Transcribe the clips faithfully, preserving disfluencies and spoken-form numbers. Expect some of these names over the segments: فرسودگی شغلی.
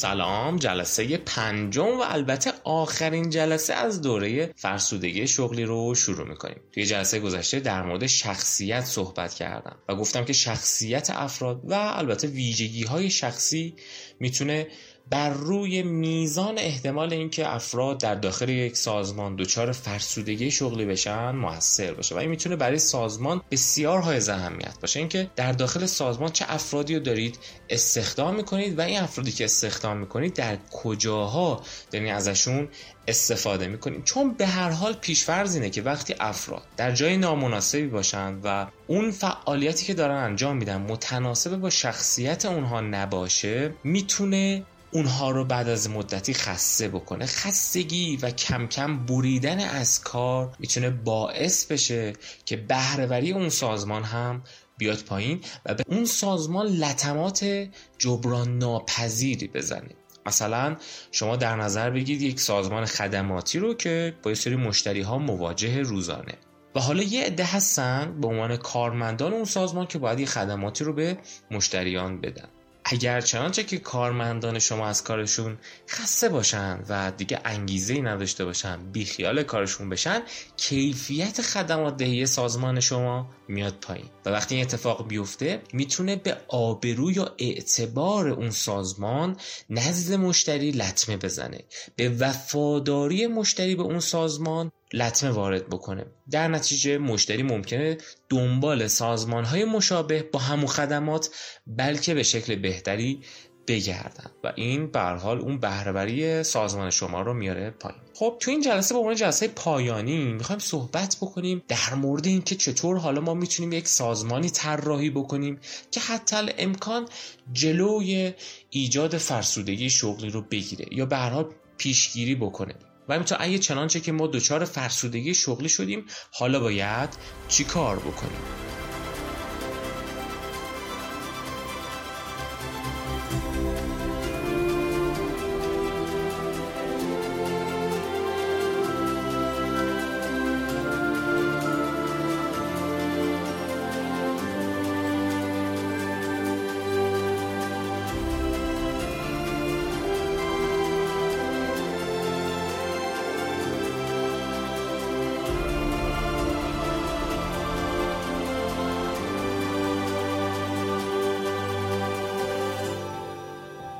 سلام، جلسه پنجم و البته آخرین جلسه از دوره فرسودگی شغلی رو شروع میکنیم. توی جلسه گذشته در مورد شخصیت صحبت کردم و گفتم که شخصیت افراد و البته ویژگی‌های شخصی میتونه بر روی میزان احتمال اینکه افراد در داخل یک سازمان دچار فرسودگی شغلی بشن موثر باشه و این میتونه برای سازمان بسیار حائز اهمیت باشه، اینکه در داخل سازمان چه افرادی رو دارید استخدام میکنید و این افرادی که استخدام میکنید در کجاها یعنی ازشون استفاده میکنید، چون به هر حال پیش‌فرض اینه که وقتی افراد در جای نامناسبی باشن و اون فعالیتی که دارن انجام میدن متناسب با شخصیت اونها نباشه، میتونه اونها رو بعد از مدتی خسته بکنه. خستگی و کم کم بریدن از کار میتونه باعث بشه که بهره‌وری اون سازمان هم بیاد پایین و به اون سازمان لطمات جبران ناپذیری بزنه. مثلا شما در نظر بگیرید یک سازمان خدماتی رو که با یه سری مشتری ها مواجه روزانه و حالا یه عده هستن به عنوان کارمندان اون سازمان که باید یه خدماتی رو به مشتریان بدن. اگر چنانچه که کارمندان شما از کارشون خسته باشن و دیگه انگیزه‌ای نداشته باشن، بیخیال کارشون بشن، کیفیت خدمات دهی سازمان شما میاد پایین و وقتی این اتفاق بیفته میتونه به آبرو یا اعتبار اون سازمان نزد مشتری لطمه بزنه، به وفاداری مشتری به اون سازمان لطمه وارد بکنه. در نتیجه مشتری ممکنه دنبال سازمان‌های مشابه با همون خدمات بلکه به شکل بهتری بگردن و این به هر حال اون بهره‌وری سازمان شما رو میاره پایین. خب تو این جلسه به عنوان جلسه پایانی میخوایم صحبت بکنیم در مورد این که چطور حالا ما میتونیم یک سازمانی طراحی بکنیم که حتی الامکان جلوی ایجاد فرسودگی شغلی رو بگیره یا به هر حال پیشگیری بکنه و میتونه اگه چنانچه که ما دچار فرسودگی شغلی شدیم حالا باید چی کار بکنیم.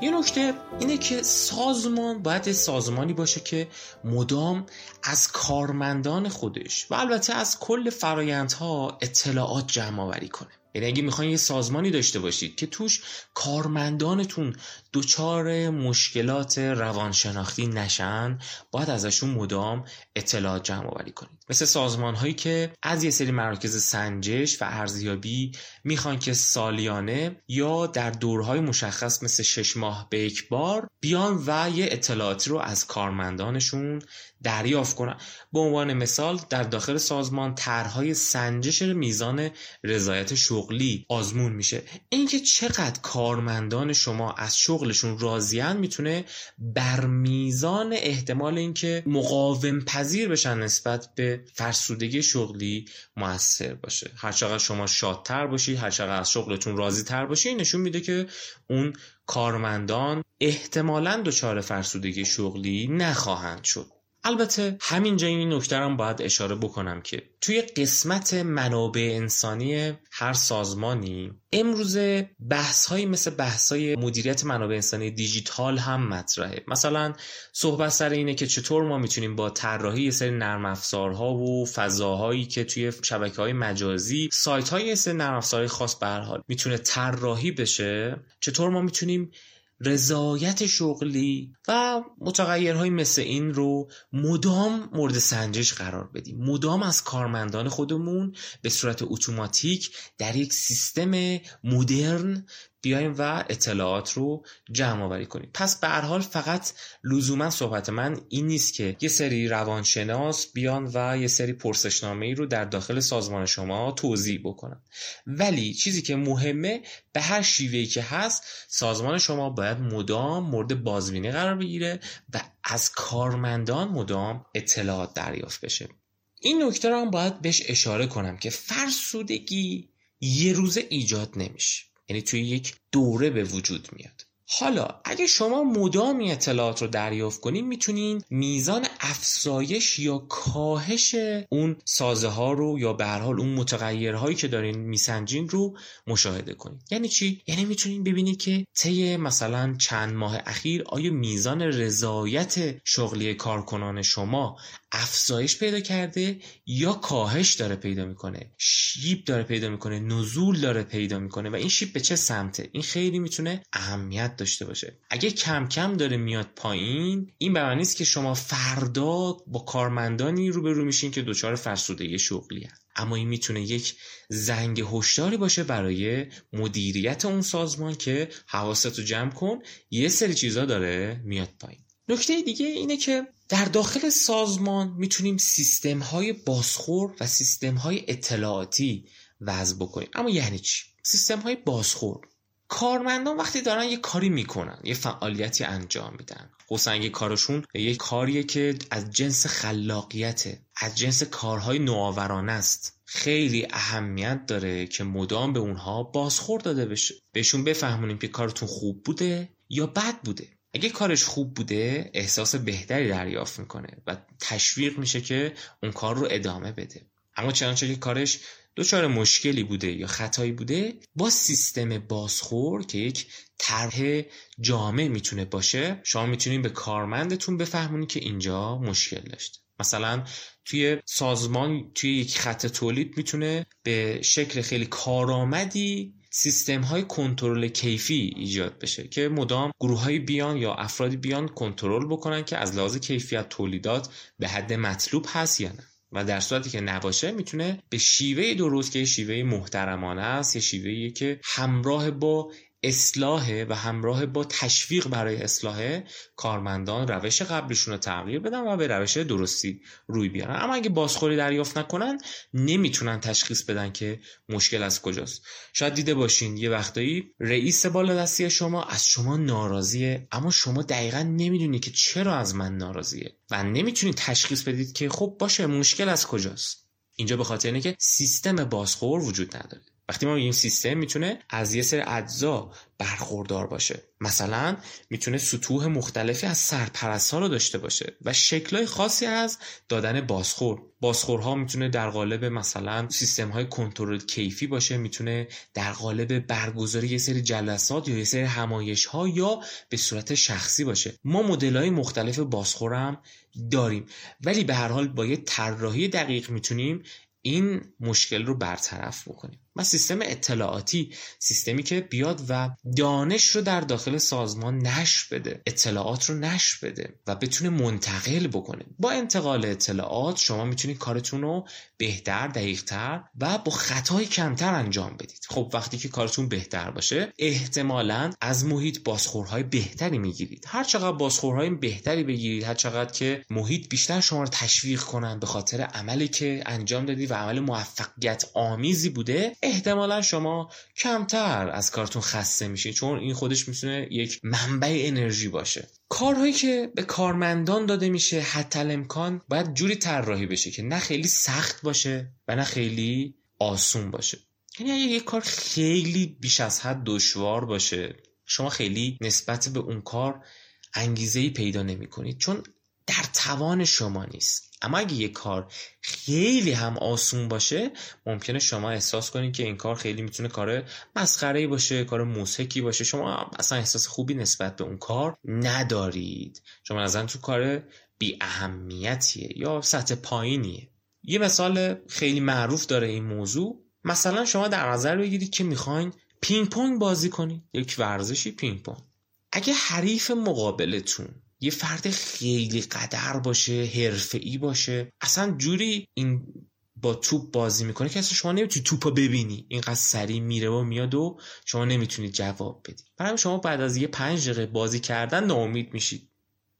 یه نکته اینه که سازمان باید سازمانی باشه که مدام از کارمندان خودش و البته از کل فرایندها اطلاعات جمع‌آوری کنه. یعنی اگه میخواین یه سازمانی داشته باشید که توش کارمندانتون دچار مشکلات روانشناختی نشن، باید ازشون مدام اطلاعات جمع آوری کنید. مثل سازمان‌هایی که از یه سری مراکز سنجش و ارزیابی میخوان که سالیانه یا در دورهای مشخص مثل شش ماه به یک بار بیان و یه اطلاعاتی رو از کارمندانشون دریافت کنن. به عنوان مثال در داخل سازمان طرح‌های سنجش میزان رضایت شغلی آزمون میشه. اینکه چقدر کارمندان شما از شغلشون راضیان میتونه بر میزان احتمال اینکه مقاوم پذیر بشن نسبت به فرسودگی شغلی موثر باشه. هر چقدر شما شادتر باشی، هر چقدر از شغلتون راضی تر باشی، نشون میده که اون کارمندان احتمالاً دچار فرسودگی شغلی نخواهند شد. البته همینجا این نکته رو باید اشاره بکنم که توی قسمت منابع انسانی هر سازمانی امروزه بحث‌هایی مثل بحث‌های مدیریت منابع انسانی دیجیتال هم مطرحه. مثلا صحبت سر اینه که چطور ما میتونیم با طراحی یه سری نرم افزارها و فضاهایی که توی شبکه‌های مجازی، سایت‌های یه سری نرم افزارهای خاص به هر حال میتونه طراحی بشه، چطور ما میتونیم رضایت شغلی و متغیرهای مثل این رو مدام مورد سنجش قرار بدیم، مدام از کارمندان خودمون به صورت اتوماتیک در یک سیستم مدرن بیایم و اطلاعات رو جمع آوری کنیم. پس به هر حال فقط لزوما صحبت من این نیست که یه سری روانشناس بیان و یه سری پرسشنامه‌ای رو در داخل سازمان شما توضیح بکنن، ولی چیزی که مهمه به هر شیوهی که هست سازمان شما باید مدام مورد بازبینی قرار بگیره و از کارمندان مدام اطلاعات دریافت بشه. این نکته رو هم باید بهش اشاره کنم که فرسودگی یه روز ایجاد نمیشه، یعنی توی یک دوره به وجود میاد. حالا اگه شما مدامی اطلاعات رو دریافت کنین، میتونین میزان افزایش یا کاهش اون سازه ها رو یا به هر حال اون متغیرهایی که دارین میسنجین رو مشاهده کنین. یعنی چی؟ یعنی میتونین ببینید که طی مثلا چند ماه اخیر آیا میزان رضایت شغلی کارکنان شما افزایش پیدا کرده یا کاهش داره پیدا میکنه، شیب داره پیدا میکنه، نزول داره پیدا میکنه و این شیب به چه سمته. این خیلی میتونه اهمیت داشته باشه. اگه کم کم داره میاد پایین، این به معنی نیست که شما فردا با کارمندانی روبرو میشین که دچار فرسودگی شغلی هست، اما این میتونه یک زنگ هشداری باشه برای مدیریت اون سازمان که حواستو جمع کن، یه سری چیزا داره میاد پایین. نکته دیگه اینه که در داخل سازمان میتونیم سیستم‌های بازخور و سیستم‌های اطلاعاتی وضع بکنیم. اما یعنی چی؟ سیستم‌های بازخور، کارمندان وقتی دارن یه کاری میکنن، یه فعالیتی انجام میدن، خصوصا اگه کارشون یه کاریه که از جنس خلاقیته، از جنس کارهای نوآورانه است، خیلی اهمیت داره که مدام به اونها بازخور داده بشه، بهشون بفهمونیم که کارتون خوب بوده یا بد بوده. اگه کارش خوب بوده، احساس بهتری دریافت میکنه و تشویق میشه که اون کار رو ادامه بده. اما چنانچه که کارش دوچار مشکلی بوده یا خطایی بوده، با سیستم بازخور که یک طرح جامع میتونه باشه، شما میتونید به کارمندتون بفهمونید که اینجا مشکل داشته. مثلا توی سازمان، توی یک خط تولید میتونه به شکل خیلی کارآمدی سیستم های کنترل کیفی ایجاد بشه که مدام گروه های بیان یا افرادی بیان کنترل بکنن که از لحاظ کیفیت تولیدات به حد مطلوب هست یا نه، و در صورتی که نباشه میتونه به شیوه درست که شیوه محترمانه است، یه شیوهی که همراه با اصلاح و همراه با تشویق برای اصلاح کارمندان، روش قبلشون رو تغییر بدن و به روش درستی روی بیارن. اما اگه بازخوری دریافت نکنن، نمیتونن تشخیص بدن که مشکل از کجاست. شاید دیده باشین یه وقتایی رئیس بالادستی شما از شما ناراضیه، اما شما دقیقاً نمیدونی که چرا از من ناراضیه و نمیتونی تشخیص بدید که خب باشه، مشکل از کجاست. اینجا به خاطر اینه که سیستم بازخور وجود نداره. وقتی ما میگیم سیستم، میتونه از یه سری اجزا برخوردار باشه. مثلا میتونه سطوح مختلفی از سرپرست‌ها رو داشته باشه و شکل‌های خاصی از دادن بازخور. بازخورها میتونه در قالب مثلا سیستم‌های کنترل کیفی باشه، میتونه در قالب برگزاری یه سری جلسات یا یه سری همایش‌ها یا به صورت شخصی باشه. ما مدل‌های مختلف بازخور هم داریم، ولی به هر حال با یه طراحی دقیق میتونیم این مشکل رو برطرف بکنیم. ما سیستم اطلاعاتی، سیستمی که بیاد و دانش رو در داخل سازمان نشر بده، اطلاعات رو نشر بده و بتونه منتقل بکنه. با انتقال اطلاعات شما میتونید کارتون رو بهتر، دقیق‌تر و با خطای کمتر انجام بدید. خب وقتی که کارتون بهتر باشه، احتمالاً از محیط بازخورهای بهتری میگیرید. هر چقدر بازخورهای بهتری بگیرید، هر چقدر که محیط بیشتر شما رو تشویق کنن به خاطر عملی که انجام دادید و عمل موفقیت آمیزی بوده، احتمالا شما کمتر از کارتون خسته میشین، چون این خودش میتونه یک منبع انرژی باشه. کارهایی که به کارمندان داده میشه حتی الامکان باید جوری طراحی بشه که نه خیلی سخت باشه و نه خیلی آسون باشه. یعنی اگه یک کار خیلی بیش از حد دشوار باشه، شما خیلی نسبت به اون کار انگیزه‌ای پیدا نمی‌کنید، چون در توان شما نیست. اما اگه یه کار خیلی هم آسون باشه، ممکنه شما احساس کنید که این کار خیلی میتونه کار مسخره‌ای باشه، کار موسیقی باشه، شما اصلا احساس خوبی نسبت به اون کار ندارید، شما اصلا تو کار بی اهمیتیه یا سطح پایینیه. یه مثال خیلی معروف داره این موضوع. مثلا شما در نظر بگیرید که میخواین پینگ پونگ بازی کنید، یک ورزشی پینگ پونگ. اگه حریف مقابلتون یه فرد خیلی قدر باشه، حرفه‌ای باشه، اصلا جوری این با توپ بازی میکنه که اصلا شما نمیتونی توپو ببینی، اینقدر سریع میره و میاد و شما نمیتونی جواب بدی. برای شما بعد از یه پنج دقیقه بازی کردن ناامید میشید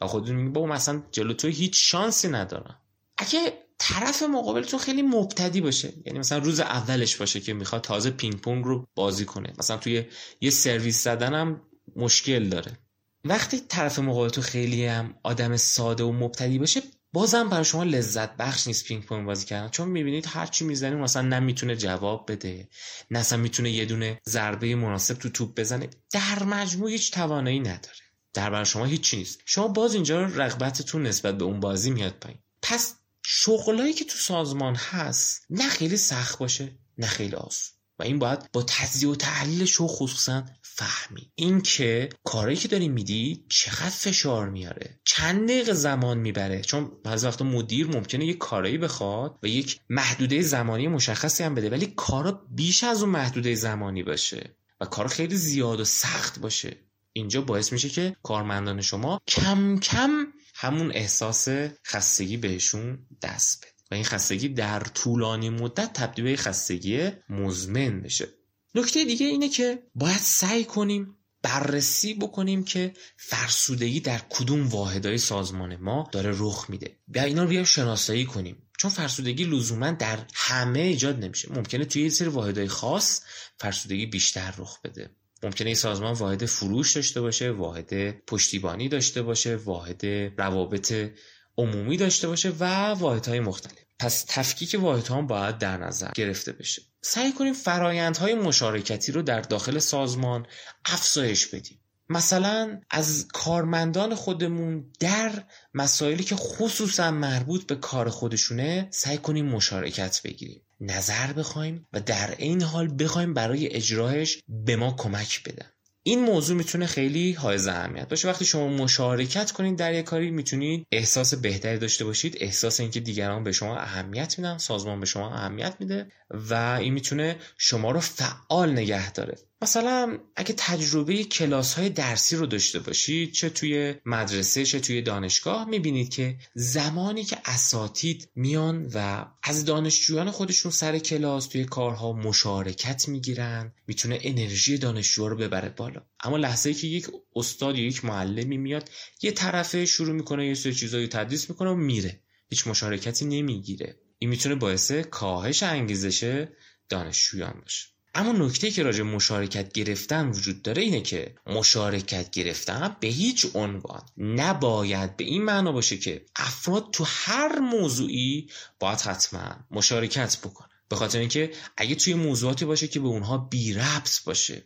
و خودتون میگید بابا مثلا جلو تو هیچ شانسی ندارم. اگه طرف مقابلتون خیلی مبتدی باشه، یعنی مثلا روز اولش باشه که میخواد تازه پینگ پونگ رو بازی کنه، مثلا توی یه سرویس زدن هم مشکل داره، وقتی طرف مقابلتون خیلی هم آدم ساده و مبتدی باشه، بازم برای شما لذت بخش نیست پینگ پونگ بازی کردن، چون میبینید هر چی میزنید مثلا نه میتونه جواب بده، نه اصلا میتونه یه دونه ضربه مناسب تو توپ بزنه، در مجموع هیچ توانایی نداره، در برای شما هیچ چیز نیست. شما باز اینجا رغبتتون نسبت به اون بازی میاد پایین. پس شغلایی که تو سازمان هست نه خیلی سخت باشه نه خیلی آسون، و این باید با تجزیه و تحلیلش و خصوصا فهمی این که کاری که داری میدی چقدر فشار میاره، چند دقیقه زمان میبره، چون بعضی وقتا مدیر ممکنه یک کاری بخواد و یک محدوده زمانی مشخصی هم بده، ولی کارا بیش از اون محدوده زمانی باشه و کار خیلی زیاد و سخت باشه. اینجا باعث میشه که کارمندان شما کم کم همون احساس خستگی بهشون دست بده و این خستگی در طولانی مدت تبدیل به خستگی مزمن بشه. نکته دیگه اینه که باید سعی کنیم بررسی بکنیم که فرسودگی در کدوم واحدهای سازمان ما داره رخ میده. بیا اینا رو بیایم شناسایی کنیم، چون فرسودگی لزوما در همه ایجاد نمیشه. ممکنه توی یه سری واحدهای خاص فرسودگی بیشتر رخ بده. ممکنه این سازمان واحد فروش داشته باشه، واحد پشتیبانی داشته باشه، واحد روابط عمومی داشته باشه و واحدهای مختلف. پس تفکیک واحدها هم باید در نظر گرفته بشه. سعی کنیم فرایندهای مشارکتی رو در داخل سازمان افزایش بدیم. مثلا از کارمندان خودمون در مسائلی که خصوصا مربوط به کار خودشونه سعی کنیم مشارکت بگیریم، نظر بخوایم و در این حال بخوایم برای اجرایش به ما کمک بدن. این موضوع میتونه خیلی حائز اهمیت باشه. وقتی شما مشارکت کنید در یک کاری میتونید احساس بهتری داشته باشید، احساس اینکه دیگران به شما اهمیت میدن، سازمان به شما اهمیت میده و این میتونه شما رو فعال نگه داره. مثلا اگه تجربه کلاس‌های درسی رو داشته باشید، چه توی مدرسه چه توی دانشگاه، میبینید که زمانی که اساتید میان و از دانشجویان خودشون سر کلاس توی کارها مشارکت میگیرن، میتونه انرژی دانشجو رو ببره بالا. اما لحظه‌ای که یک استاد یا یک معلمی میاد یه طرفه شروع میکنه یه سری چیزایی تدریس میکنه و میره، هیچ مشارکتی نمیگیره، این میتونه باعث کاهش انگیزش دانشجویان باشه. اما نکته که راجع مشارکت گرفتن وجود داره اینه که مشارکت گرفتن به هیچ عنوان نباید به این معنا باشه که افراد تو هر موضوعی باید حتما مشارکت بکنن، به خاطر اینکه اگه توی موضوعاتی باشه که به اونها بی ربط باشه،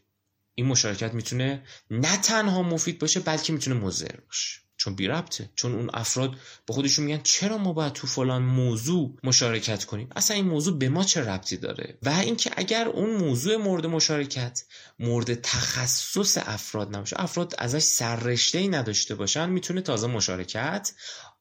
این مشارکت میتونه نه تنها مفید باشه بلکه میتونه مضر باشه، چون بی ربطه. چون اون افراد با خودشون میگن چرا ما باید تو فلان موضوع مشارکت کنیم، اصلا این موضوع به ما چه ربطی داره. و اینکه اگر اون موضوع مورد مشارکت مورد تخصص افراد نباشه، افراد ازش سررشته‌ای نداشته باشن، میتونه تازه مشارکت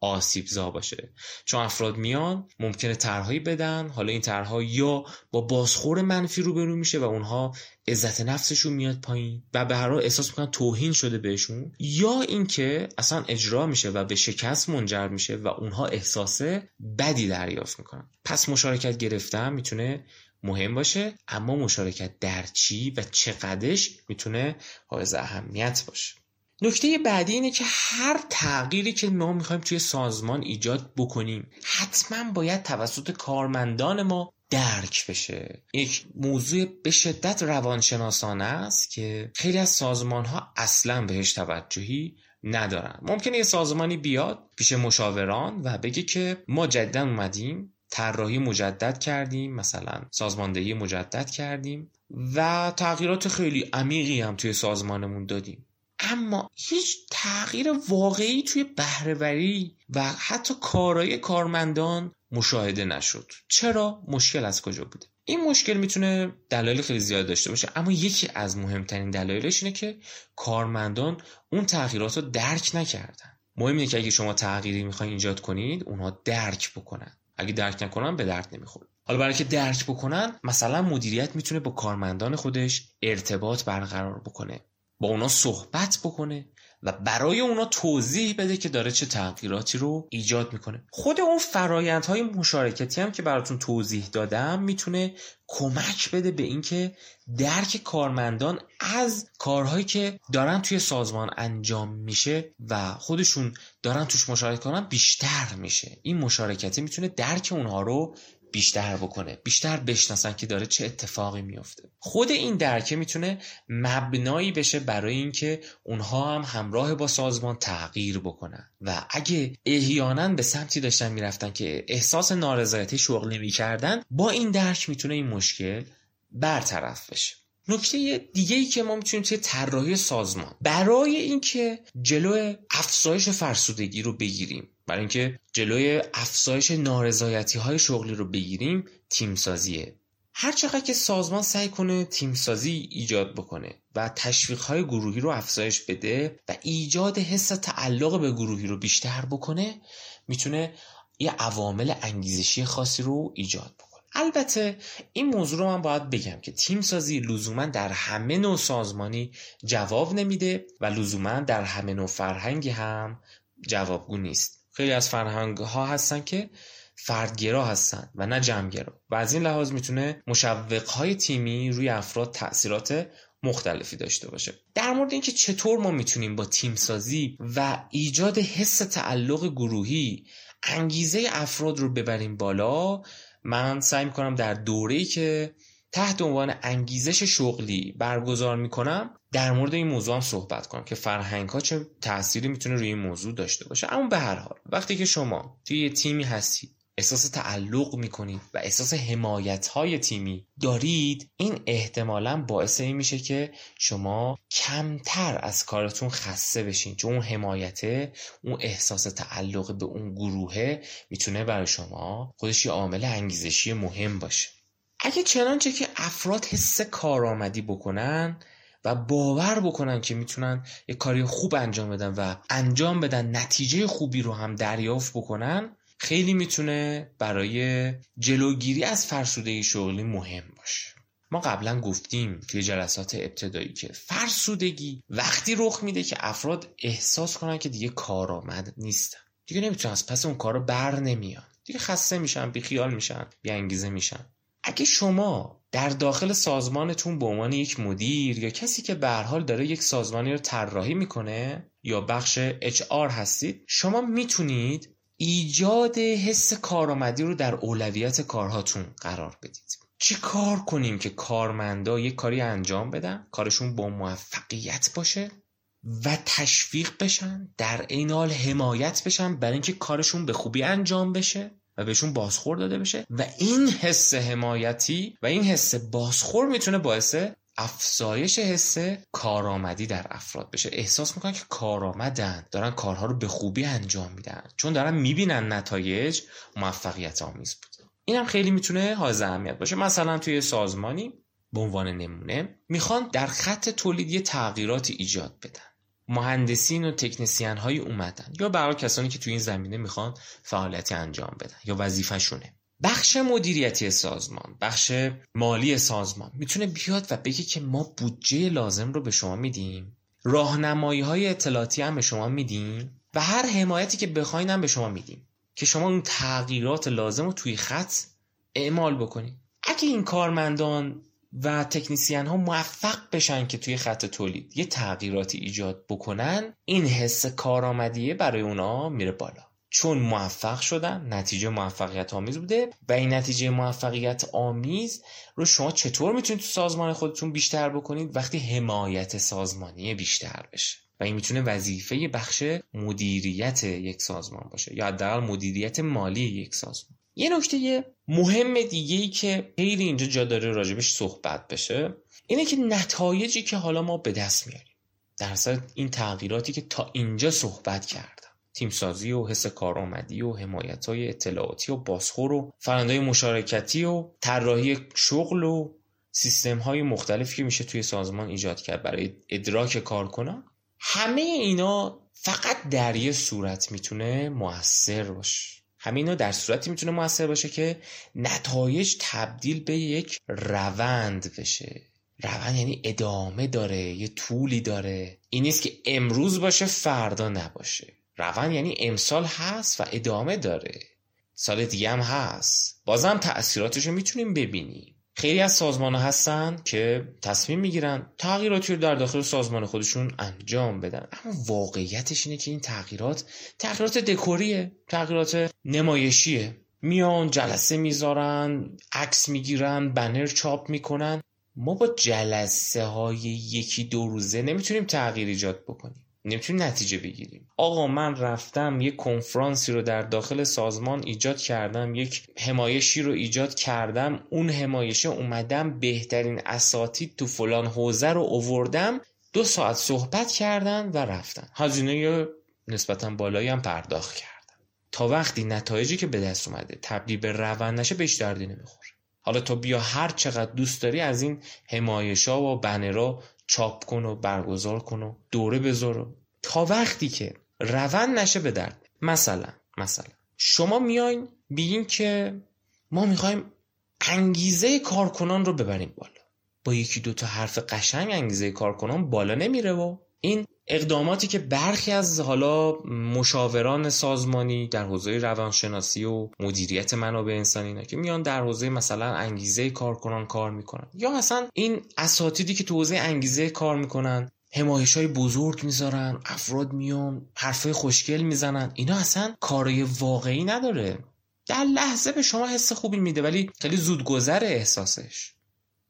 آسیبزا باشه، چون افراد میان ممکنه طرحهایی بدن، حالا این طرحها یا با بازخورد منفی روبرو میشه و اونها عزت نفسشون میاد پایین و به هر حال احساس میکنن توهین شده بهشون، یا اینکه اصلا اجرا میشه و به شکست منجر میشه و اونها احساس بدی دریافت میکنن. پس مشارکت گرفتن میتونه مهم باشه، اما مشارکت در چی و چقدرش میتونه حائز اهمیت باشه. نکته بعدی اینه که هر تغییری که ما میخوایم توی سازمان ایجاد بکنیم حتما باید توسط کارمندان ما درک بشه. یک موضوع به شدت روانشناسانه است که خیلی از سازمان‌ها اصلاً بهش توجهی ندارن. ممکنه یه سازمانی بیاد پیش مشاوران و بگه که ما جدیداً اومدیم طراحی مجدد کردیم، مثلا سازماندهی مجدد کردیم و تغییرات خیلی عمیقی هم توی سازمانمون دادیم، اما هیچ تغییر واقعی توی بهره‌وری و حتی کارایی کارمندان مشاهده نشد. چرا؟ مشکل از کجا بوده؟ این مشکل میتونه دلایل خیلی زیاد داشته باشه، اما یکی از مهمترین دلایلش اینه که کارمندان اون تغییرات رو درک نکردن. مهم اینه که اگه شما تغییری میخواین ایجاد کنید اونها درک بکنن، اگه درک نکنن به درد نمیخوره. حالا برای که درک بکنن، مثلا مدیریت میتونه با کارمندان خودش ارتباط برقرار بکنه، با اونا صحبت بکنه و برای اونا توضیح بده که داره چه تغییراتی رو ایجاد میکنه. خود اون فرایندهای مشارکتی هم که براتون توضیح دادم میتونه کمک بده به اینکه درک کارمندان از کارهایی که دارن توی سازمان انجام میشه و خودشون دارن توش مشارکت کنن بیشتر میشه. این مشارکتی میتونه درک اونها رو بیشتر بکنه، بیشتر بشناسن که داره چه اتفاقی میفته. خود این درکه میتونه مبنایی بشه برای اینکه اونها هم همراه با سازمان تغییر بکنن و اگه احیانا به سمتی داشتن میرفتن که احساس نارضایتی شغلی میکردن، با این درک میتونه این مشکل برطرف بشه. نکته دیگه‌ای که ما می‌تونیم توی طراحی سازمان برای اینکه جلوی افزایش فرسودگی رو بگیریم، برای اینکه جلوی افزایش نارضایتی‌های شغلی رو بگیریم، تیم‌سازیه. هر چقدر که سازمان سعی کنه تیم‌سازی ایجاد بکنه و تشویق‌های گروهی رو افزایش بده و ایجاد حس تعلق به گروهی رو بیشتر بکنه، می‌تونه یه عوامل انگیزشی خاصی رو ایجاد بکنه. البته این موضوع رو من باید بگم که تیم سازی لزوما در همه نوع سازمانی جواب نمیده و لزوما در همه نوع فرهنگی هم جوابگو نیست. خیلی از فرهنگ ها هستن که فردگرا هستن و نه جمعگرا و از این لحاظ میتونه مشوق های تیمی روی افراد تأثیرات مختلفی داشته باشه. در مورد اینکه چطور ما میتونیم با تیم سازی و ایجاد حس تعلق گروهی انگیزه افراد رو ببریم بالا، من سعی میکنم در دوره‌ای که تحت عنوان انگیزش شغلی برگزار میکنم در مورد این موضوع هم صحبت کنم که فرهنگ ها چه تأثیری میتونه روی این موضوع داشته باشه. اما به هر حال وقتی که شما توی یه تیمی هستید، احساس تعلق میکنید و احساس حمایت های تیمی دارید، این احتمالاً باعث این میشه که شما کمتر از کارتون خسته بشین، چون اون حمایته، اون احساس تعلق به اون گروهه میتونه برای شما خودش یه عامل انگیزشی مهم باشه. اگه چنانچه که افراد حس کارآمدی بکنن و باور بکنن که میتونن یه کاری خوب انجام بدن و انجام بدن نتیجه خوبی رو هم دریافت بکنن، خیلی میتونه برای جلوگیری از فرسودگی شغلی مهم باشه. ما قبلا گفتیم توی جلسات ابتدایی که فرسودگی وقتی رخ میده که افراد احساس کنن که دیگه کارآمد نیستن، دیگه نمیتونن از پس اون کارا بر نمیان، دیگه خسته میشن، بیخیال میشن، بی‌انگیزه میشن. اگه شما در داخل سازمانتون به عنوان یک مدیر یا کسی که به هر حال داره یک سازمانی رو طراحی میکنه یا بخش اچ آر هستید، شما میتونید ایجاد حس کارآمدی رو در اولویت کارهاتون قرار بدید. چی کار کنیم که کارمندا یک کاری انجام بدن، کارشون با موفقیت باشه و تشویق بشن، در این حال حمایت بشن برای اینکه کارشون به خوبی انجام بشه و بهشون بازخورد داده بشه و این حس حمایتی و این حس بازخورد میتونه باعث افزایش حس کارآمدی در افراد بشه. احساس میکنن که کارآمدن، دارن کارها رو به خوبی انجام میدن چون دارن میبینن نتایج موفقیت آمیز بود. این هم خیلی میتونه حائز اهمیت باشه. مثلا توی سازمانی به عنوان نمونه میخوان در خط تولید یه تغییرات ایجاد بدن، مهندسین و تکنسین هایی اومدن یا برای کسانی که توی این زمینه میخوان فعالیتی انجام بدن یا وظیفه‌شونه. بخش مدیریتی سازمان، بخش مالی سازمان میتونه بیاد و بگه که ما بودجه لازم رو به شما میدیم، راهنمایی‌های اطلاعاتی هم به شما میدیم و هر حمایتی که بخواید هم به شما میدیم که شما اون تغییرات لازم رو توی خط اعمال بکنید. اگه این کارمندان و تکنسین ها موفق بشن که توی خط تولید یه تغییراتی ایجاد بکنن، این حس کارآمدیه برای اونا میره بالا، چون موفق شدن، نتیجه موفقیت آمیز بوده و این نتیجه موفقیت آمیز رو شما چطور میتونید تو سازمان خودتون بیشتر بکنید وقتی حمایت سازمانی بیشتر بشه و این میتونه وظیفه بخش مدیریت یک سازمان باشه یا حداقل مدیریت مالی یک سازمان. یه نکته مهم دیگه‌ای که خیلی اینجا جا داره راجبش صحبت بشه اینه که نتایجی که حالا ما به دست میاریم در سر این تغییراتی که تا اینجا صحبت کرد، تیمسازی و حس کارآمدی و حمایت‌های اطلاعاتی و بازخورد و فرآیندهای مشارکتی و طراحی شغل و سیستم‌های مختلفی که میشه توی سازمان ایجاد کرد برای ادراک کارکنان، همه اینا فقط در یه صورت میتونه مؤثر باشه. همه اینا در صورتی میتونه مؤثر باشه که نتایج تبدیل به یک روند بشه. روند یعنی ادامه داره، یه طولی داره. این نیست که امروز باشه فردا نباشه. روند یعنی امسال هست و ادامه داره، سال دیگه هم هست، بازم تأثیراتش رو میتونیم ببینیم. خیلی از سازمان ها هستن که تصمیم میگیرن تغییراتی رو در داخل سازمان خودشون انجام بدن، اما واقعیتش اینه که این تغییرات تغییرات دکوریه، تغییرات نمایشیه. میان جلسه میذارن، عکس میگیرن، بنر چاپ میکنن. ما با جلسه های یکی دو روزه نمیتونیم تغییر ایجاد بکنیم، نمیتونیم نتیجه بگیریم. آقا من رفتم یک کنفرانسی رو در داخل سازمان ایجاد کردم، یک همایشی رو ایجاد کردم، اون همایشه اومدم بهترین اساتید تو فلان حوزه رو آوردم، دو ساعت صحبت کردن و رفتن، هزینه نسبتاً بالایی هم پرداخت کردن. تا وقتی نتایجی که به دست اومده تبدیل به روند نشه بهش دردی نمیخوره. حالا تو بیا هر چقدر دوست داری از این همایشا و بنرها چاپ کن و برگزار کن و دوره بذار، تا وقتی که روند نشه به درد. مثلا مثلا شما میاین بگین که ما میخوایم انگیزه کارکنان رو ببریم بالا، با یکی دوتا حرف قشنگ انگیزه کارکنان بالا نمیره و این اقداماتی که برخی از حالا مشاوران سازمانی در حوزه روانشناسی و مدیریت منابع انسانی اینا که میان در حوزه مثلا انگیزه کارکنان کار میکنن، یا اصلا این اساتیدی که تو حوزه انگیزه کار میکنن همایش‌های بزرگ میذارن، افراد میان حرفای خوشگل میزنن، اینا اصلا کارای واقعی نداره. در لحظه به شما حس خوبی میده ولی خیلی زودگذره احساسش.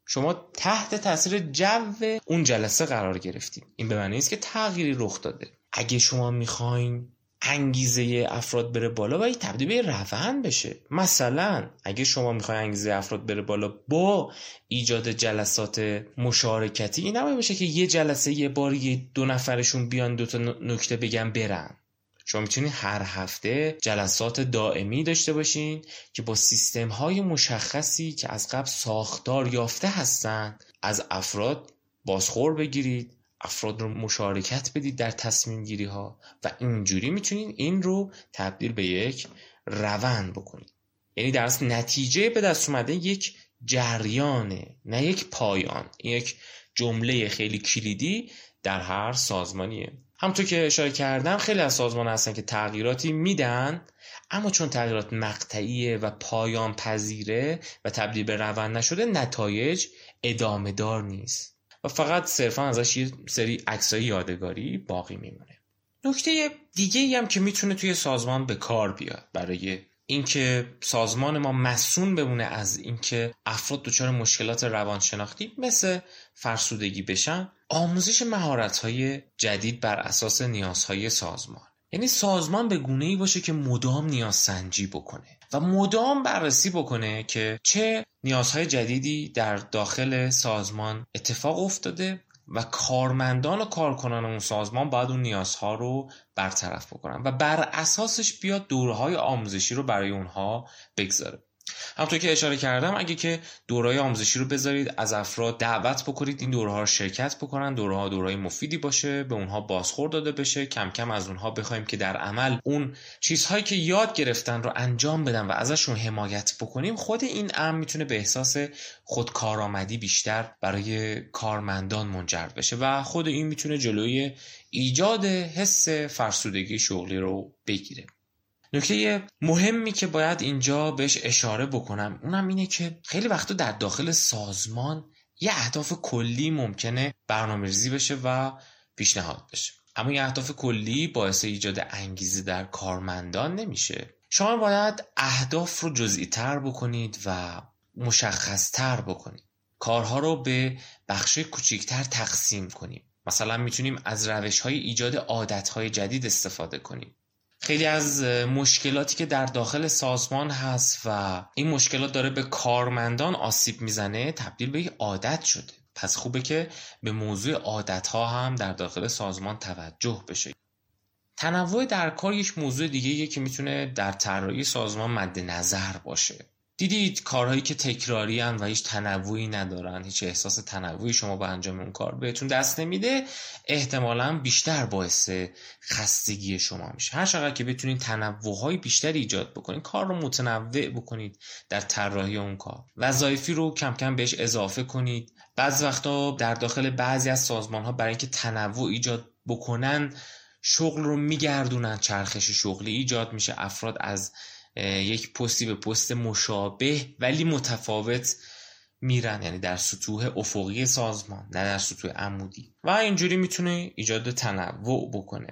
شما تحت تاثیر جو اون جلسه قرار گرفتید. این به معنی نیست که تغییری رخ داده. اگه شما میخواین انگیزه افراد بره بالا باید تبدیل به روند بشه. مثلا اگه شما میخواین انگیزه افراد بره بالا با ایجاد جلسات مشارکتی، این نباید بشه که یه جلسه یه بار یه دو نفرشون بیان دوتا نکته بگن برن. شما میتونید هر هفته جلسات دائمی داشته باشین که با سیستم‌های مشخصی که از قبل ساختار یافته هستن از افراد بازخورد بگیرید، افراد رو مشارکت بدید در تصمیم گیری ها و اینجوری میتونید این رو تبدیل به یک روند بکنید. یعنی در اصل نتیجه به دست اومده یک جریانه، نه یک پایان. یک جمله خیلی کلیدی در هر سازمانیه. همونطور که اشاره کردم خیلی از سازمان هستن که تغییراتی میدن، اما چون تغییرات مقطعیه و پایان پذیره و تبدیل به روند نشده نتایج ادامه دار نیست و فقط صرفا ازش یه سری عکسای یادگاری باقی میمونه. نکته دیگه‌ای هم که میتونه توی سازمان به کار بیاد برای اینکه سازمان ما مصون بمونه از اینکه افراد دچار مشکلات روانشناختی مثل فرسودگی بشن، آموزش مهارت‌های جدید بر اساس نیازهای سازمان. یعنی سازمان به گونه‌ای باشه که مدام نیازسنجی بکنه و مدام بررسی بکنه که چه نیازهای جدیدی در داخل سازمان اتفاق افتاده و کارمندان و کارکنان اون سازمان باید اون نیازها رو برطرف بکنن و بر اساسش بیاد دوره‌های آموزشی رو برای اونها بگذاره. همونطور که اشاره کردم اگه که دوره‌های آموزشی رو بذارید، از افراد دعوت بکنید این دوره‌ها رو شرکت بکنن، دوره‌ها دوره‌های مفیدی باشه، به اونها بازخورد داده بشه، کم کم از اونها بخوایم که در عمل اون چیزهایی که یاد گرفتن رو انجام بدن و ازشون حمایت بکنیم، خود این امر میتونه به احساس خودکارآمدی بیشتر برای کارمندان منجر بشه و خود این میتونه جلوی ایجاد حس فرسودگی شغلی رو بگیره. نکته مهمی که باید اینجا بهش اشاره بکنم اونم اینه که خیلی وقتا در داخل سازمان یه اهداف کلی ممکنه برنامه‌ریزی بشه و پیشنهاد بشه، اما یه اهداف کلی باعث ایجاد انگیزه در کارمندان نمیشه. شما باید اهداف رو جزئی‌تر بکنید و مشخص‌تر بکنید، کارها رو به بخش‌های کوچکتر تقسیم کنیم. مثلا میتونیم از روش‌های ایجاد عادت‌های جدید استفاده کنیم. خیلی از مشکلاتی که در داخل سازمان هست و این مشکلات داره به کارمندان آسیب میزنه تبدیل به یک عادت شده، پس خوبه که به موضوع عادتها هم در داخل سازمان توجه بشه. تنوع در کار یک موضوع دیگه‌ایه که میتونه در طراحی سازمان مد نظر باشه. دیدید کارهایی که تکراری هن و هیچ تنوعی ندارن، هیچ احساس تنوعی شما به انجام اون کار بهتون دست نمیده، احتمالاً بیشتر باعث خستگی شما میشه. هر چقدر که بتونید تنوع‌های بیشتر ایجاد بکنید، کار رو متنوع بکنید در طراحی اون کار، وظایفی رو کم کم بهش اضافه کنید. بعضی وقتا در داخل بعضی از سازمان‌ها برای اینکه تنوع ایجاد بکنن شغل رو میگردونن، چرخش شغلی ایجاد میشه، افراد از یک پستی به پست مشابه ولی متفاوت میرن، یعنی در سطوح افقی سازمان نه در سطوح عمودی، و اینجوری میتونه ایجاد تنوع بکنه.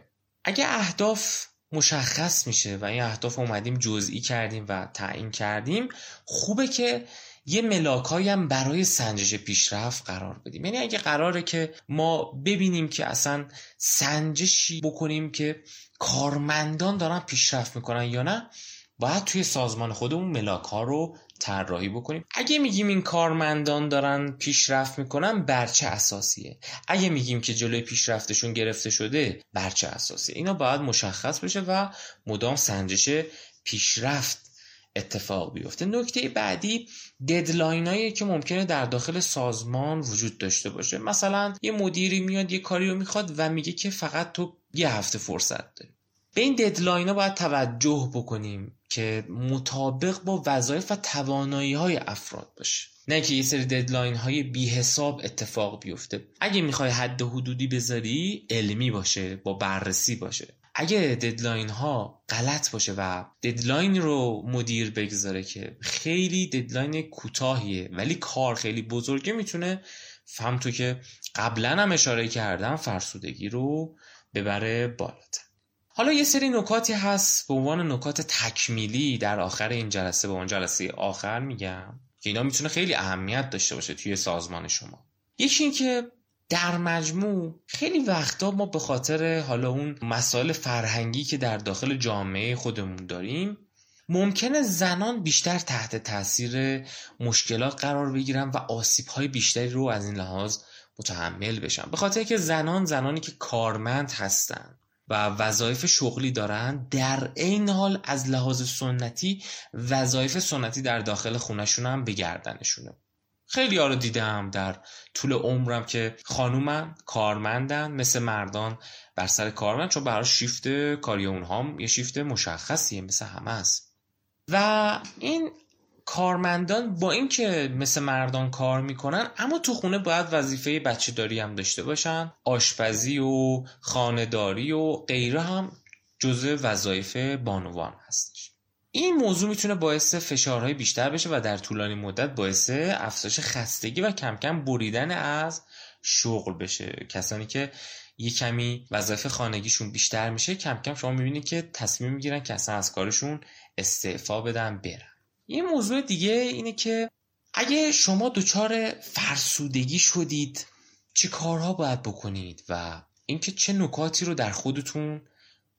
اگه اهداف مشخص میشه و این اهداف اومدیم جزئی کردیم و تعیین کردیم، خوبه که یه ملاکایی هم برای سنجش پیشرفت قرار بدیم. یعنی اگه قراره که ما ببینیم که اصلا سنجشی بکنیم که کارمندان دارن پیشرفت میکنن یا نه، باید توی سازمان خودمون ملاک‌ها رو طراحی بکنیم. اگه میگیم این کارمندان دارن پیشرفت میکنن، بر چه اساسیه؟ اگه میگیم که جلوی پیشرفتشون گرفته شده، بر چه اساسیه؟ اینا باید مشخص بشه و مدام سنجش پیشرفت اتفاق بیفته. نکته بعدی ددلایناییه که ممکنه در داخل سازمان وجود داشته باشه. مثلا یه مدیری میاد یه کاری رو میخواد و میگه که فقط تو یه هفته فرصت داری. به این ددلاینا باید توجه بکنیم که مطابق با وظایف و توانایی‌های افراد باشه، نه که یه سری ددلاین های بی حساب اتفاق بیفته. اگه میخوای حد حدودی بذاری، علمی باشه، با بررسی باشه. اگه ددلاین ها غلط باشه و ددلاین رو مدیر بگذاره که خیلی ددلاین کوتاهیه ولی کار خیلی بزرگه، میتونه فهمتو که قبلا هم اشاره کردم فرسودگی رو ببره بالاتر. حالا یه سری نکاتی هست به عنوان نکات تکمیلی در آخر این جلسه، به اون جلسه آخر میگم که اینا میتونه خیلی اهمیت داشته باشه توی سازمان شما. یکی این که در مجموع خیلی وقتا ما به خاطر حالا اون مسائل فرهنگی که در داخل جامعه خودمون داریم، ممکنه زنان بیشتر تحت تاثیر مشکلات قرار بگیرن و آسیب‌های بیشتری رو از این لحاظ متحمل بشن، به خاطر که زنان زنانی که کارمند هستن و وظایف شغلی دارن، در این حال از لحاظ سنتی وظایف سنتی در داخل خونه‌شون هم به گردنشونه. خیلی ها رو دیدم در طول عمرم که خانومن کارمندن، مثل مردان بر سر کارمند، چون برای شیفت کاری اونها هم یه شیفت مشخصیه مثل همه است. و این کارمندان با این که مثل مردان کار میکنن، اما تو خونه باید وظیفه بچه داری هم داشته باشن، آشپزی و خانه‌داری و غیره هم جزء وظایف بانوان هستش. این موضوع میتونه باعث فشارهای بیشتر بشه و در طولانی مدت باعث افزایش خستگی و کم کم بریدن از شغل بشه. کسانی که یه کمی وظایف خانگیشون بیشتر میشه، کم کم شما میبینید که تصمیم میگیرن که اصلا از کارشون استعفا بدن برن. یه موضوع دیگه اینه که اگه شما دچار فرسودگی شدید، چه کارها باید بکنید و اینکه چه نکاتی رو در خودتون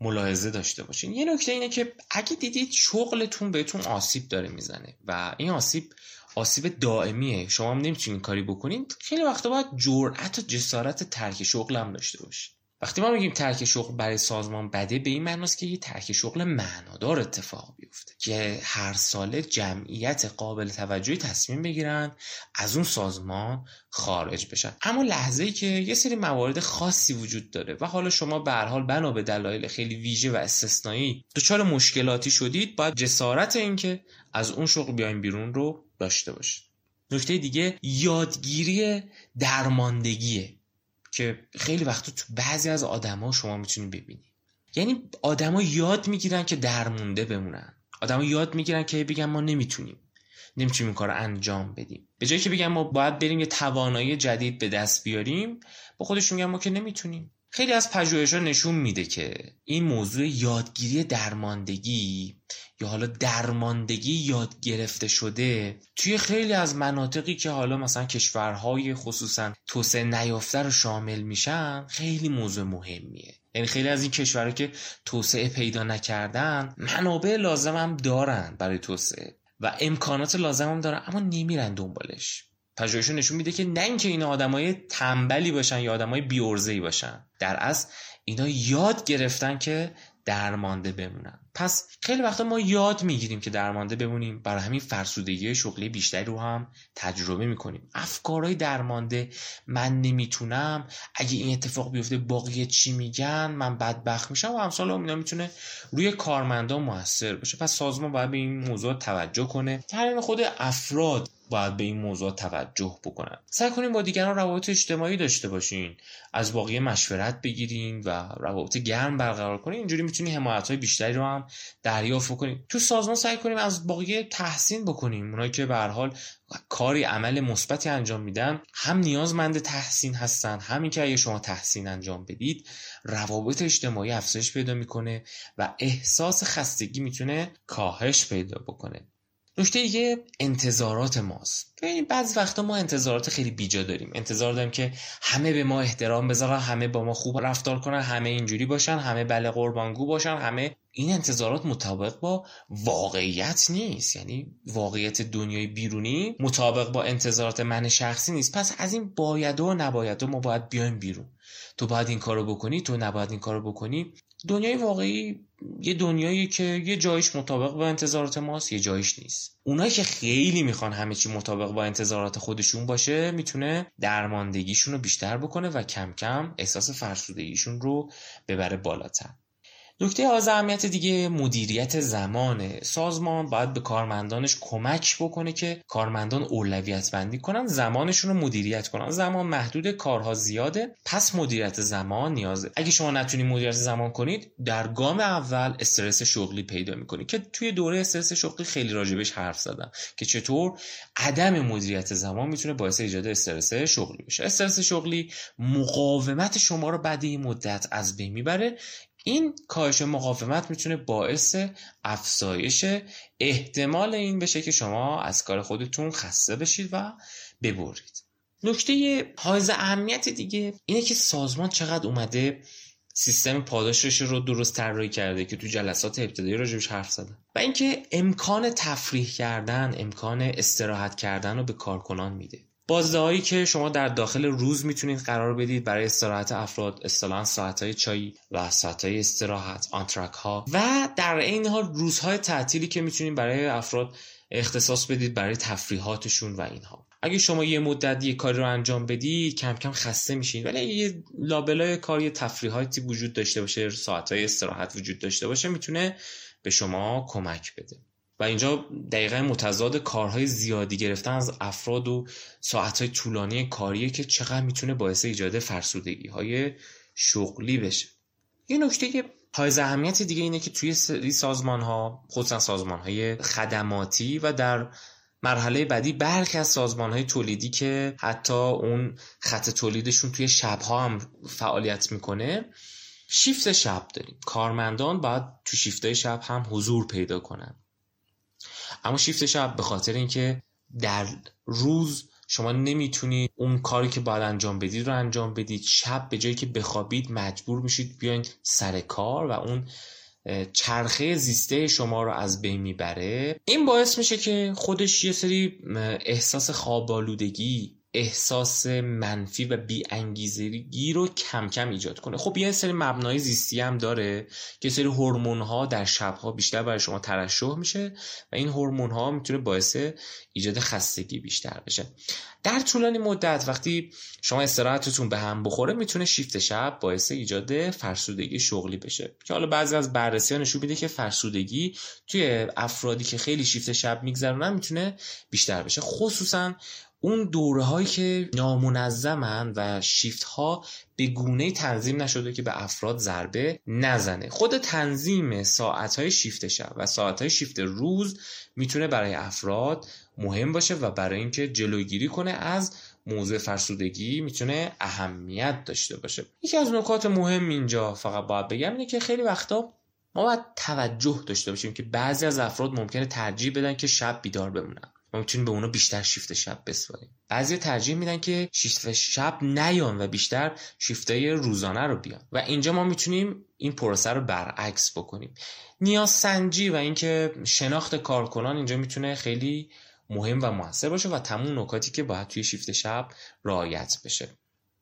ملاحظه داشته باشین. یه نکته اینه که اگه دیدید شغلتون بهتون آسیب داره میزنه و این آسیب آسیب دائمیه، شما هم نمیتونین کاری بکنین، خیلی وقتا باید جرأت و جسارت ترک شغل هم داشته باشین. وقتی ما میگیم ترک شغل برای سازمان بده، به این معناست که یه ترک شغل معنادار اتفاق بیفته که هر ساله جمعیت قابل توجهی تصمیم بگیرن از اون سازمان خارج بشن. اما لحظه‌ای که یه سری موارد خاصی وجود داره و حالا شما به هر حال بنا به دلایل خیلی ویژه و استثنایی دچار مشکلاتی شدید، باید جسارت این که از اون شغل بیاین بیرون رو داشته باشید. نکته دیگه یادگیری درماندگیه که خیلی وقتا تو بعضی از آدما شما میتونید ببینید. یعنی آدما یاد میگیرن که درمونده بمونن. آدما یاد میگیرن که بگن ما نمیتونیم. نمیتونیم این کارو انجام بدیم. به جایی که بگن ما باید بریم یه توانایی جدید به دست بیاریم، با خودشون میگن ما که نمیتونیم. خیلی از پژوهش‌ها نشون میده که این موضوع یادگیری درماندگی یا حالا درماندگی یاد گرفته شده توی خیلی از مناطقی که حالا مثلا کشورهای خصوصا توسعه نیافته رو شامل میشن، خیلی موضوع مهمیه. یعنی خیلی از این کشورها که توسعه پیدا نکردن، منابع لازم هم دارن برای توسعه و امکانات لازم هم دارن، اما نمیرن دنبالش. پژوهشون نشون میده که نه اینکه اینا آدمای تنبلی باشن یا آدمای بی‌ارزه‌ای باشن، در اصل اینا یاد گرفتن که درمانده بمونن. پس خیلی وقتا ما یاد میگیریم که درمانده بمونیم، برای همین فرسودگی شغلی بیشتری رو هم تجربه میکنیم. افکارهای درمانده، من نمیتونم، اگه این اتفاق بیفته بقیه چی میگن، من بدبخت میشم و امثال هم اینا میتونه روی کارمندان موثر باشه. پس سازمان باید به این موضوع توجه کنه. در این خود افراد باید به این موضوع توجه بکنن. سعی کنین با دیگران روابط اجتماعی داشته باشین، از بقیه مشورت بگیرین و روابط گرم برقرار کنین. اینجوری میتونین حمایت‌های بیشتری رو هم دریافت کنین. تو سازمان سعی کنیم از بقیه تحسین بکنیم. اونایی که به هر حال کاری عمل مثبتی انجام میدن هم نیازمند تحسین هستن، همین که اگه شما تحسین انجام بدید روابط اجتماعی افزایش پیدا میکنه و احساس خستگی میتونه کاهش پیدا بکنه. نکته دیگه انتظارات ماست. ببینید بعضی وقتا ما انتظارات خیلی بیجا داریم. انتظار داریم که همه به ما احترام بذارن، همه با ما خوب رفتار کنن، همه اینجوری باشن، همه بله قربانگو باشن، همه. این انتظارات مطابق با واقعیت نیست. یعنی واقعیت دنیای بیرونی مطابق با انتظارات من شخصی نیست. پس از این باید و نباید و ما باید بیایم بیرون. تو باید این کارو بکنی، تو نباید این کارو بکنی. دنیای واقعی یه دنیایی که یه جایش مطابق با انتظارات ماست، یه جایش نیست. اونایی که خیلی میخوان همه چی مطابق با انتظارات خودشون باشه میتونه درماندگیشون رو بیشتر بکنه و کم کم احساس فرسودگیشون رو ببره بالاتر. نکته از اهمیت دیگه مدیریت زمانه. سازمان باید به کارمندانش کمک بکنه که کارمندان اولویت بندی کنن، زمانشون رو مدیریت کنن. زمان محدود، کارها زیاده، پس مدیریت زمان نیازه. اگه شما نتونید مدیریت زمان کنید، در گام اول استرس شغلی پیدا میکنید که توی دوره استرس شغلی خیلی راجبش حرف زدم که چطور عدم مدیریت زمان میتونه باعث ایجاد استرس شغلی بشه. استرس شغلی مقاومت شما رو بعد این مدت از بین میبره. این کاهش مقاومت میتونه باعث افزایش احتمال این بشه که شما از کار خودتون خسته بشید و ببرید. نکته حائز اهمیت دیگه اینه که سازمان چقدر اومده سیستم پاداشش رو درست طراحی کرده که تو جلسات ابتدایی راجبش حرف زدم، و اینکه امکان تفریح کردن، امکان استراحت کردن رو به کارکنان میده. بازدهایی که شما در داخل روز میتونید قرار بدید برای استراحت افراد، اصطلاحاً ساعت‌های چایی و ساعت‌های استراحت، آنتراک ها، و در عین حال روزهای تعطیلی که میتونید برای افراد اختصاص بدید برای تفریحاتشون و اینها. اگه شما یه مدت یه کاری رو انجام بدی کم کم خسته میشین، ولی یه لابلای کاری تفریحاتی وجود داشته باشه، ساعت‌های استراحت وجود داشته باشه، میتونه به شما کمک بده. و اینجا دقیقاً متضاد کارهای زیادی گرفتن از افراد و ساعتهای طولانی کاریه که چقدر میتونه باعث ایجاد فرسودگی‌های شغلی بشه. یه نکته که حائز اهمیت دیگه اینه که توی سری سازمان‌ها، خصوصاً سازمان‌های خدماتی و در مرحله بعدی برخی از سازمان‌های تولیدی که حتی اون خط تولیدشون توی شب‌ها هم فعالیت میکنه، شیفت شب داریم. کارمندان باید تو شیفت‌های شب هم حضور پیدا کنن. اما شیفت شب به خاطر اینکه در روز شما نمیتونید اون کاری که باید انجام بدید رو انجام بدید، شب به جایی که بخوابید مجبور میشید بیاین سر کار و اون چرخه زیسته شما رو از بین میبره. این باعث میشه که خودش یه سری احساس خوابالودگی، احساس منفی و بی‌انگیزگی رو کم کم ایجاد کنه. خب یه سری مبنای زیستی هم داره که سری هورمون‌ها در شب‌ها بیشتر برای شما ترشح میشه و این هورمون‌ها میتونه باعث ایجاد خستگی بیشتر بشه. در طولانی مدت وقتی شما استراحتتون به هم بخوره میتونه شیفت شب باعث ایجاد فرسودگی شغلی بشه که حالا بعضی از بررسی‌ها نشون میده که فرسودگی توی افرادی که خیلی شیفت شب می‌گذرونن میتونه بیشتر بشه، خصوصاً اون دوره هایی که نامنظمن و شیفت ها به گونه تنظیم نشده که به افراد ضربه نزنه. خود تنظیم ساعت های شیفت شب و ساعت های شیفت روز میتونه برای افراد مهم باشه و برای اینکه جلوگیری کنه از موضوع فرسودگی میتونه اهمیت داشته باشه. یکی از نکات مهم اینجا فقط باید بگم اینه که خیلی وقتا ما باید توجه داشته باشیم که بعضی از افراد ممکنه ترجیح بدن که شب بیدار بمونن. ما میتونیم به اونا بیشتر شیفت شب بسپاریم. بعضی ترجیح میدن که شیفت شب نیان و بیشتر شیفتای روزانه رو بیان و اینجا ما میتونیم این پروسه رو برعکس بکنیم. نیاز سنجی و اینکه شناخت کارکنان اینجا میتونه خیلی مهم و موثر باشه و تمام نکاتی که باید توی شیفت شب رعایت بشه.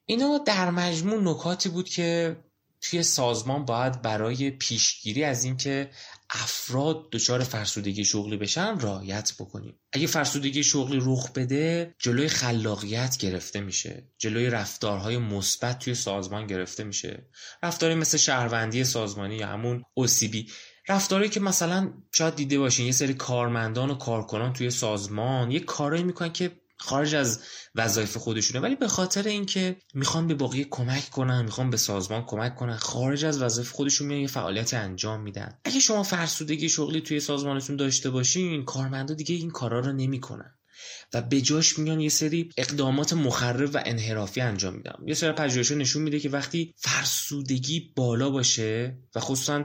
اینا در مجموع نکاتی بود که توی سازمان باید برای پیشگیری از اینکه افراد دچار فرسودگی شغلی بشن رعایت بکنیم. اگه فرسودگی شغلی رخ بده، جلوی خلاقیت گرفته میشه، جلوی رفتارهای مثبت توی سازمان گرفته میشه. رفتاری مثل شهروندی سازمانی یا همون او سی بی، رفتاری که مثلا شاید دیده باشین یه سری کارمندان و کارکنان توی سازمان یه کارایی میکنن که خارج از وظایف خودشونه، ولی به خاطر اینکه میخوان به بقیه کمک کنن، میخوان به سازمان کمک کنن، خارج از وظایف خودشون میان یه فعالیت انجام میدن. اگه شما فرسودگی شغلی توی سازمانتون داشته باشین، کارمندا دیگه این کارا رو نمیکنن و به جاش میان یه سری اقدامات مخرب و انحرافی انجام میدن. یه سری پژوهش‌ها نشون میده که وقتی فرسودگی بالا باشه و خصوصا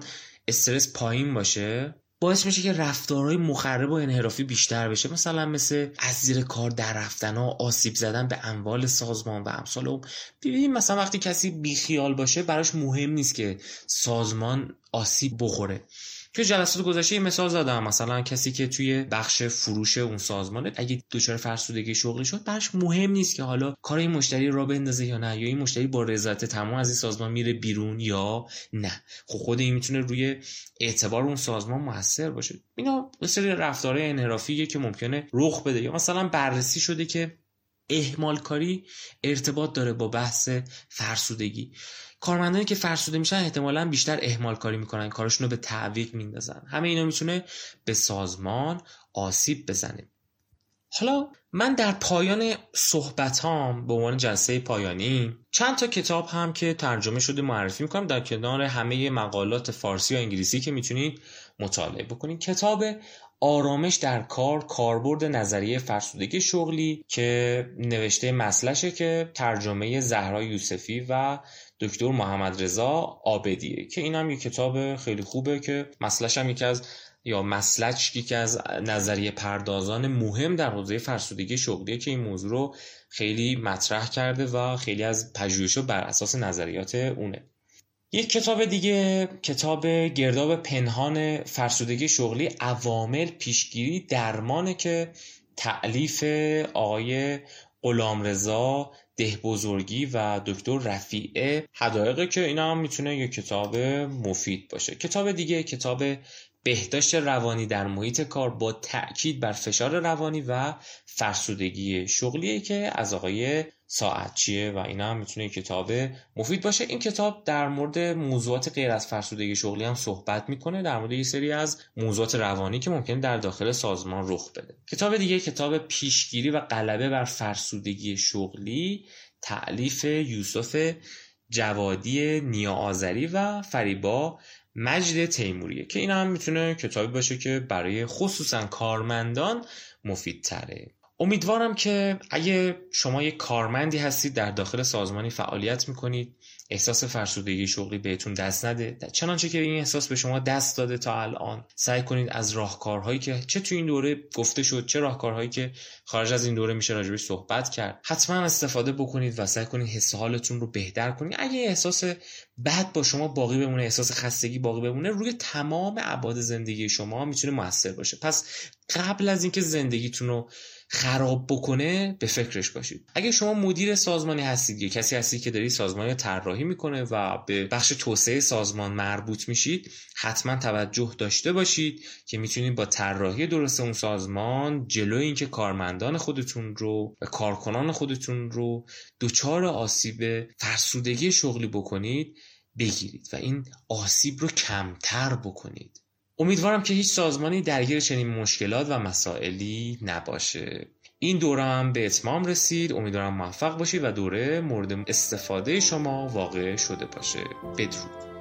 استرس پایین باشه، باعث میشه که رفتارهای مخرب و انحرافی بیشتر بشه، مثلا مثل از زیر کار در رفتن ها، آسیب زدن به اموال سازمان و امثال اون. ببینید مثلا وقتی کسی بیخیال باشه، براش مهم نیست که سازمان آسیب بخوره. توی جلسات گذشته یه مثال زدم، مثلا کسی که توی بخش فروش اون سازمانه اگه دچار فرسودگی شغلی شد، براش مهم نیست که حالا کار این مشتری را بندازه یا نه، یا این مشتری با رضایت تمام از این سازمان میره بیرون یا نه. خب خود این میتونه روی اعتبار اون سازمان موثر باشه. اینا یه سری رفتارهای انحرافیه که ممکنه رخ بده. یا مثلا بررسی شده که اهمال کاری ارتباط داره با بحث فرسودگی. کارمندانی که فرسوده میشن احتمالاً بیشتر اهمال کاری میکنن، کارشون رو به تعویق میندازن. همه اینا میتونه به سازمان آسیب بزنه. حالا من در پایان صحبتام به عنوان جلسه پایانی چند تا کتاب هم که ترجمه شده معرفی میکنم، در کنار همه مقالات فارسی و انگلیسی که میتونید مطالعه بکنید. کتاب آرامش در کار، کاربرد نظریه فرسودگی شغلی که نوشته مسلشه، که ترجمه زهرا یوسفی و دکتر محمد رضا عابدیه، که این هم یک کتاب خیلی خوبه که مسلش هم یکی از یا مسلچ یکی از نظریه پردازان مهم در حوزه فرسودگی شغلیه که این موضوع رو خیلی مطرح کرده و خیلی از پژوهش‌ها بر اساس نظریات اونه. یک کتاب دیگه، کتاب گرداب پنهان فرسودگی شغلی، عوامل، پیشگیری، درمانه که تألیف آقای غلامرضا دهبزرگی و دکتر رفیعه حدایقه، که اینا هم میتونه یک کتاب مفید باشه. کتاب دیگه، کتاب بهداشت روانی در محیط کار، با تأکید بر فشار روانی و فرسودگی شغلیه که از آقای ساعتچیه و اینا هم میتونه کتاب مفید باشه. این کتاب در مورد موضوعات غیر از فرسودگی شغلی هم صحبت میکنه، در مورد یه سری از موضوعات روانی که ممکنه در داخل سازمان رخ بده. کتاب دیگه، کتاب پیشگیری و غلبه بر فرسودگی شغلی، تألیف یوسف جوادی نیاآذری و فریبا مجد تیموریه، که این هم میتونه کتابی باشه که برای خصوصا کارمندان مفیدتره. امیدوارم که اگه شما یک کارمندی هستید، در داخل سازمانی فعالیت میکنید، احساس فرسودگی شغلی بهتون دست نده، چنانچه که این احساس به شما دست داده تا الان. سعی کنید از راهکارهایی که چه تو این دوره گفته شد، چه راهکارهایی که خارج از این دوره میشه راجبش صحبت کرد، حتما استفاده بکنید و سعی کنید حس و حالتون رو بهتر کنید. اگه احساس بعد با شما باقی بمونه، احساس خستگی باقی بمونه، روی تمام ابعاد زندگی شما میتونه موثر باشه. پس قبل از اینکه زندگیتون رو خراب بکنه به فکرش باشید. اگه شما مدیر سازمانی هستید یا کسی هستید که دارید سازمانی طراحی میکنه و به بخش توسعه سازمان مربوط میشید، حتما توجه داشته باشید که میتونید با طراحی درست اون سازمان جلوی اینکه کارمندان خودتون رو و کارکنان خودتون رو دچار آسیب فرسودگی شغلی بکنید بگیرید و این آسیب رو کمتر بکنید. امیدوارم که هیچ سازمانی درگیر چنین مشکلات و مسائلی نباشه. این دوره هم به اتمام رسید. امیدوارم موفق باشید و دوره مورد استفاده شما واقع شده باشه. بدرود.